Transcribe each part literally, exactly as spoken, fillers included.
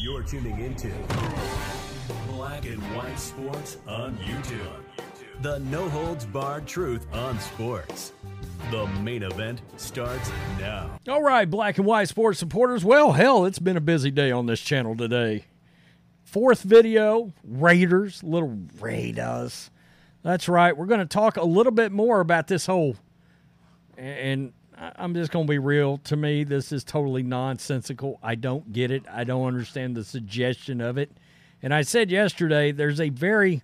You're tuning into Black and White Sports on YouTube. The no-holds-barred truth on sports. The main event starts now. All right, Black and White Sports supporters. Well, hell, it's been a busy day on this channel today. Fourth video, Raiders, little Raiders. That's right. We're going to talk a little bit more about this whole, and I'm just going to be real. To me, this is totally nonsensical. I don't get it. I don't understand the suggestion of it. And I said yesterday, there's a very,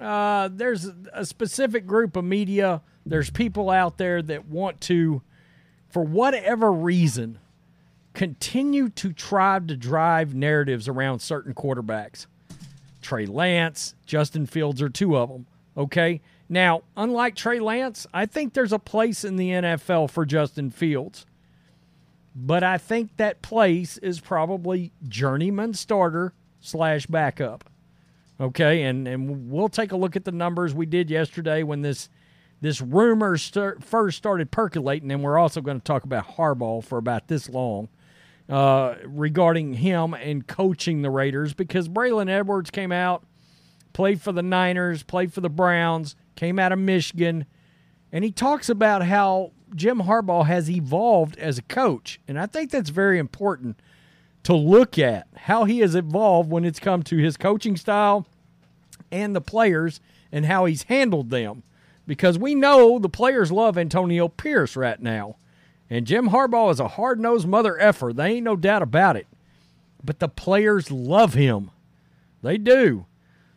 uh, there's a specific group of media. There's people out there that want to, for whatever reason, continue to try to drive narratives around certain quarterbacks. Trey Lance, Justin Fields are two of them, okay? Now, unlike Trey Lance, I think there's a place in the N F L for Justin Fields. But I think that place is probably journeyman starter slash backup, okay? And and we'll take a look at the numbers we did yesterday when this, this rumor start, first started percolating, and we're also going to talk about Harbaugh for about this long. Uh, regarding him and coaching the Raiders, because Braylon Edwards came out, played for the Niners, played for the Browns, came out of Michigan, and he talks about how Jim Harbaugh has evolved as a coach. And I think that's very important to look at, how he has evolved when it's come to his coaching style and the players and how he's handled them. Because we know the players love Antonio Pierce right now. And Jim Harbaugh is a hard-nosed mother effer. They ain't no doubt about it. But the players love him. They do.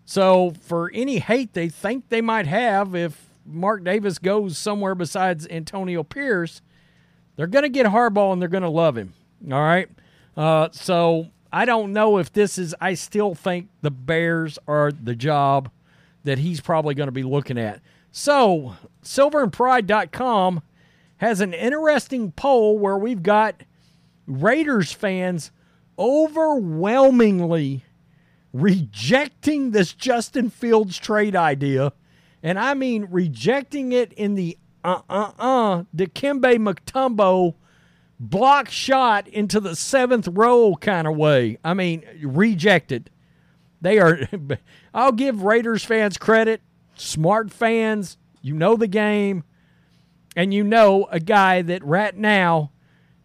So for any hate they think they might have if Mark Davis goes somewhere besides Antonio Pierce, they're going to get Harbaugh and they're going to love him. All right? Uh, so I don't know if this is – I still think the Bears are the job that he's probably going to be looking at. So silver and pride dot com – has an interesting poll where we've got Raiders fans overwhelmingly rejecting this Justin Fields trade idea. And I mean rejecting it in the uh-uh-uh Dikembe Mutombo block shot into the seventh row kind of way. I mean, rejected. They are, I'll give Raiders fans credit, smart fans, you know the game. And you know a guy that right now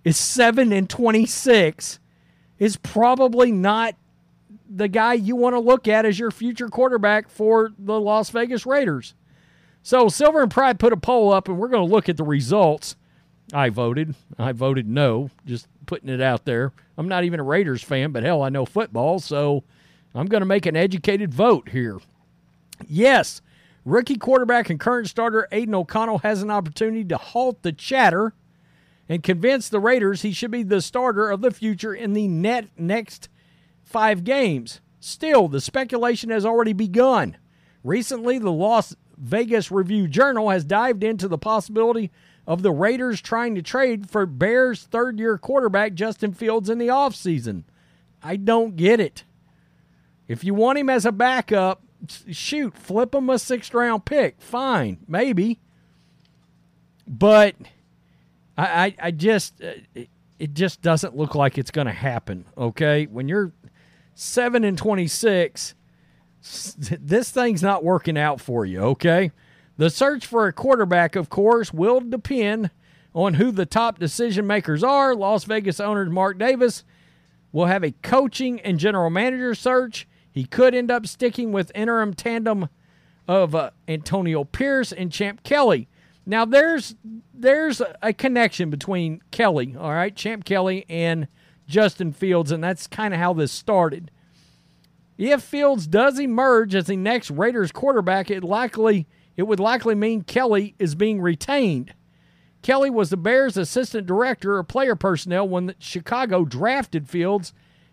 is seven and twenty-six is probably not the guy you want to look at as your future quarterback for the Las Vegas Raiders. So Silver and Pride put a poll up, and we're going to look at the results. I voted. I voted no, just putting it out there. I'm not even a Raiders fan, but hell, I know football, so I'm going to make an educated vote here. Yes. Rookie quarterback and current starter Aiden O'Connell has an opportunity to halt the chatter and convince the Raiders he should be the starter of the future in the net next five games. Still, the speculation has already begun. Recently, the Las Vegas Review-Journal has dived into the possibility of the Raiders trying to trade for Bears third-year quarterback Justin Fields in the offseason. I don't get it. If you want him as a backup, shoot, flip him a sixth-round pick. Fine, maybe. But I, I, I just, it, it just doesn't look like it's going to happen, okay? When you're seven and twenty-six, this thing's not working out for you, okay? The search for a quarterback, of course, will depend on who the top decision-makers are. Las Vegas owner Mark Davis will have a coaching and general manager search. He could end up sticking with interim tandem of uh, Antonio Pierce and Champ Kelly. Now, there's there's a connection between Kelly, all right, Champ Kelly and Justin Fields, and that's kind of how this started. If Fields does emerge as the next Raiders quarterback, it likely it would likely mean Kelly is being retained. Kelly was the Bears' assistant director of player personnel when Chicago drafted Fields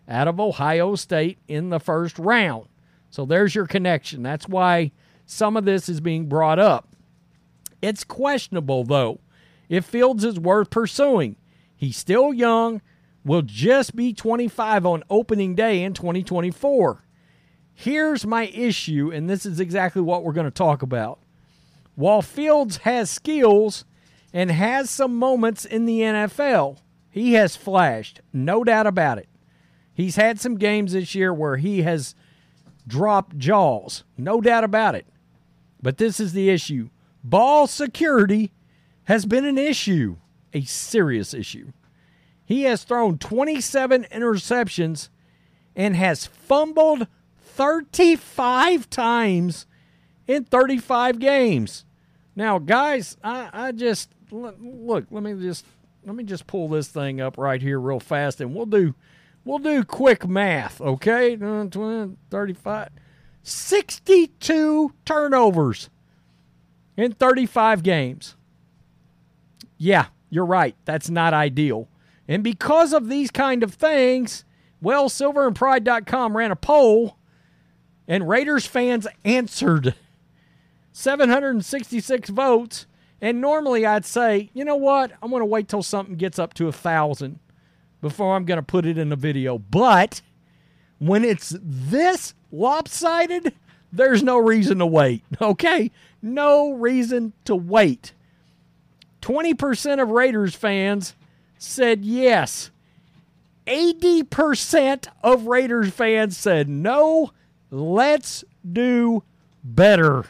out of Ohio State in the first round. So there's your connection. That's why some of this is being brought up. It's questionable, though, if Fields is worth pursuing. He's still young, will just be twenty-five on opening day in twenty twenty-four. Here's my issue, and this is exactly what we're going to talk about. While Fields has skills and has some moments in the N F L, He has flashed, no doubt about it. He's had some games this year where he has dropped jaws, no doubt about it. But this is the issue. Ball security has been an issue, a serious issue. He has thrown twenty-seven interceptions and has fumbled thirty-five times in thirty-five games. Now, guys, I, I just look. Let me just let me just pull this thing up right here real fast, and we'll do we'll do quick math. Okay, thirty-five, sixty-two turnovers in thirty-five games. Yeah, you're right. That's not ideal. And because of these kind of things, well, silver and pride dot com ran a poll, and Raiders fans answered seven hundred sixty-six votes. And normally I'd say, you know what? I'm going to wait till something gets up to one thousand before I'm going to put it in a video. But when it's this lopsided, there's no reason to wait, okay? No reason to wait. twenty percent of Raiders fans said yes. eighty percent of Raiders fans said no. Let's do better.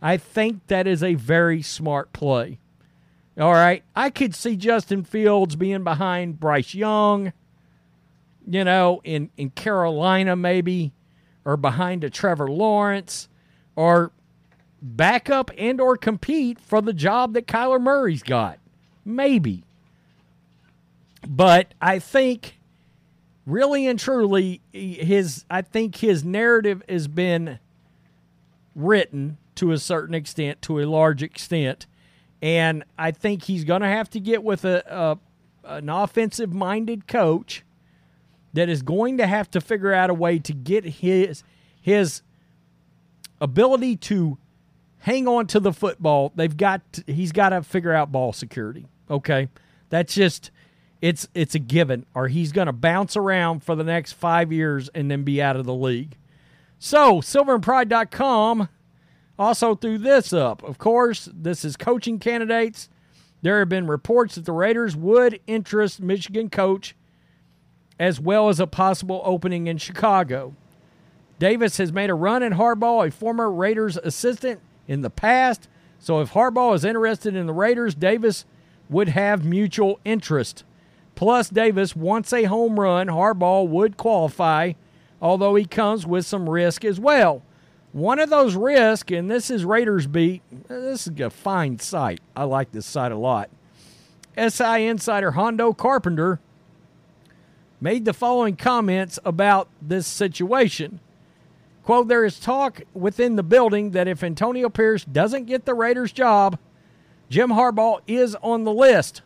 I think that is a very smart play. All right. I could see Justin Fields being behind Bryce Young, you know, in, in Carolina maybe, or behind a Trevor Lawrence, or back up and or compete for the job that Kyler Murray's got. Maybe. But I think really and truly his I think his narrative has been written to a certain extent, to a large extent. And I think he's going to have to get with a, a an offensive-minded coach that is going to have to figure out a way to get his his ability to hang on to the football. They've got to, he's got to figure out ball security. Okay? That's just It's it's a given, or he's going to bounce around for the next five years and then be out of the league. So, silver and pride dot com also threw this up. Of course, this is coaching candidates. There have been reports that the Raiders would interest Michigan coach as well as a possible opening in Chicago. Davis has made a run at Harbaugh, a former Raiders assistant, in the past. So if Harbaugh is interested in the Raiders, Davis would have mutual interest. Plus, Davis wants a home run. Harbaugh would qualify, although he comes with some risk as well. One of those risks, and this is Raiders Beat. This is a fine site. I like this site a lot. S I insider Hondo Carpenter made the following comments about this situation. Quote, there is talk within the building that if Antonio Pierce doesn't get the Raiders job, Jim Harbaugh is on the list.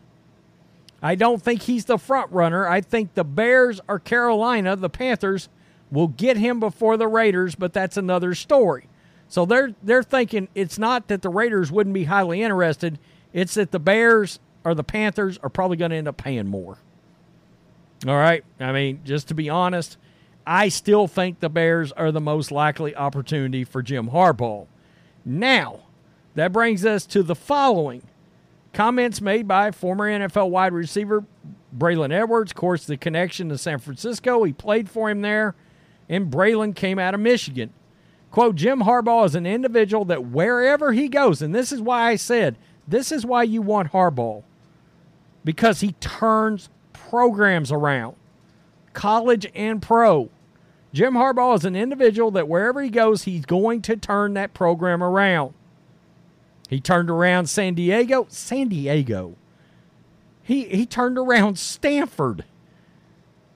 I don't think he's the front runner. I think the Bears or Carolina, the Panthers, will get him before the Raiders, but that's another story. So they're they're thinking it's not that the Raiders wouldn't be highly interested. It's that the Bears or the Panthers are probably going to end up paying more. All right? I mean, just to be honest, I still think the Bears are the most likely opportunity for Jim Harbaugh. Now, that brings us to the following. Comments made by former N F L wide receiver Braylon Edwards. Of course, the connection to San Francisco. He played for him there, and Braylon came out of Michigan. Quote, Jim Harbaugh is an individual that wherever he goes, and this is why I said, this is why you want Harbaugh, because he turns programs around, college and pro. Jim Harbaugh is an individual that wherever he goes, he's going to turn that program around. He turned around San Diego. San Diego. He he turned around Stanford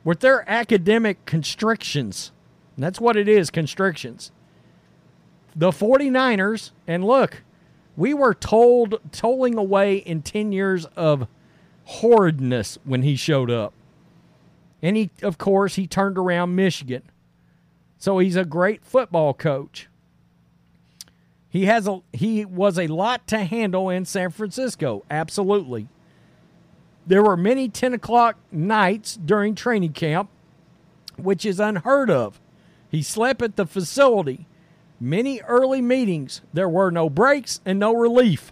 with their academic constrictions. And that's what it is, constrictions. The 49ers, and look, we were told tolling away in ten years of horridness when he showed up. And he, of course, he turned around Michigan. So he's a great football coach. He has a he was a lot to handle in San Francisco, absolutely. There were many ten o'clock nights during training camp, which is unheard of. He slept at the facility. Many early meetings. There were no breaks and no relief.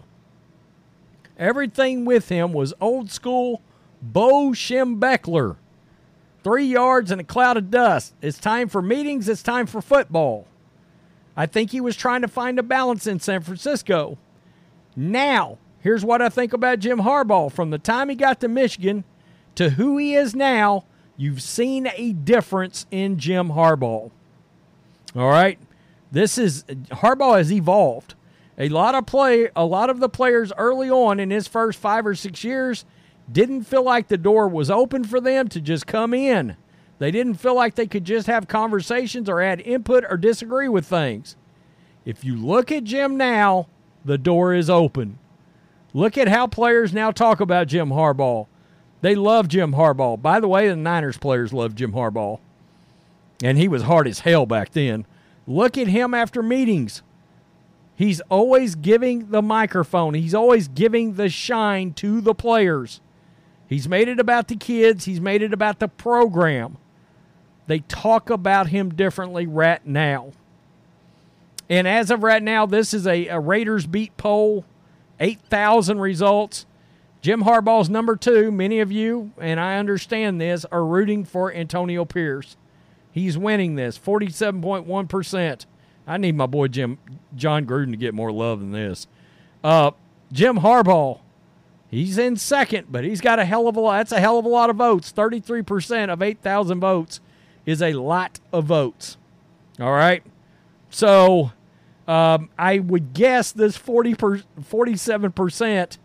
Everything with him was old school, Bo Schembechler. Three yards in a cloud of dust. It's time for meetings. It's time for football. I think he was trying to find a balance in San Francisco. Now, here's what I think about Jim Harbaugh. From the time he got to Michigan to who he is now, you've seen a difference in Jim Harbaugh. All right? This is, Harbaugh has evolved. A lot of play, a lot of the players early on in his first five or six years didn't feel like the door was open for them to just come in. They didn't feel like they could just have conversations or add input or disagree with things. If you look at Jim now, the door is open. Look at how players now talk about Jim Harbaugh. They love Jim Harbaugh. By the way, the Niners players love Jim Harbaugh. And he was hard as hell back then. Look at him after meetings. He's always giving the microphone. He's always giving the shine to the players. He's made it about the kids. He's made it about the program. They talk about him differently right now. And as of right now, this is a, a Raiders beat poll, eight thousand results. Jim Harbaugh's number two. Many of you, and I understand this, are rooting for Antonio Pierce. He's winning this, forty-seven point one percent. I need my boy Jim John Gruden to get more love than this. Uh, Jim Harbaugh, he's in second, but he's got a hell of a lot. That's a hell of a lot of votes. thirty-three percent of eight thousand votes is a lot of votes. All right? So um, I would guess this forty per, forty-seven percent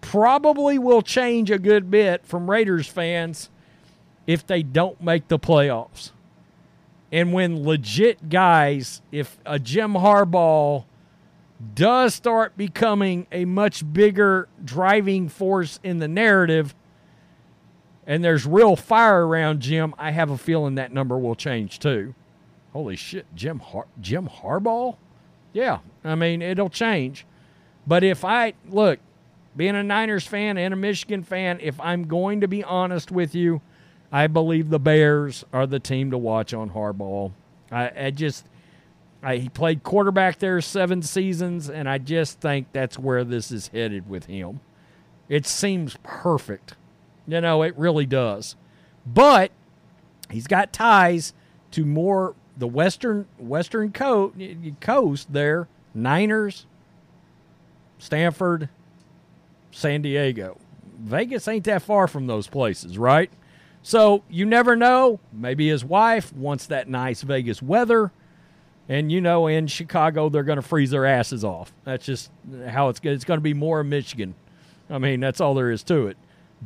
probably will change a good bit from Raiders fans if they don't make the playoffs. And when legit guys, if a Jim Harbaugh does start becoming a much bigger driving force in the narrative, and there's real fire around Jim, I have a feeling that number will change too. Holy shit, Jim Har- Jim Harbaugh? Yeah, I mean, it'll change. But if I, look, being a Niners fan and a Michigan fan, if I'm going to be honest with you, I believe the Bears are the team to watch on Harbaugh. I, I just I, he played quarterback there seven seasons, and I just think that's where this is headed with him. It seems perfect. You know, it really does. But he's got ties to more the western western coast, coast there, Niners, Stanford, San Diego. Vegas ain't that far from those places, right? So you never know. Maybe his wife wants that nice Vegas weather. And, you know, in Chicago, they're going to freeze their asses off. That's just how it's going to, it's going to be more Michigan. I mean, that's all there is to it.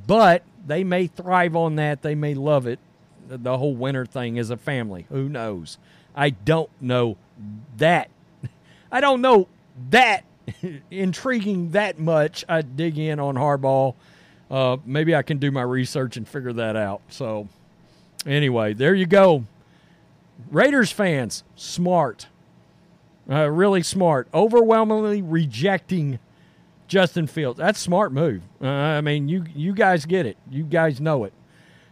But they may thrive on that. They may love it. The whole winter thing as a family. Who knows? I don't know that. I don't know that intriguing that much. I dig in on Harbaugh. Uh, maybe I can do my research and figure that out. So, anyway, there you go. Raiders fans, smart. Uh, really smart. Overwhelmingly rejecting Justin Fields. That's a smart move. Uh, I mean, you, you guys get it. You guys know it.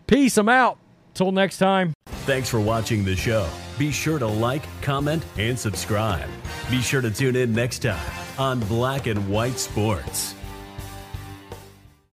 Peace. I'm out. Till next time. Thanks for watching the show. Be sure to like, comment, and subscribe. Be sure to tune in next time on Black and White Sports.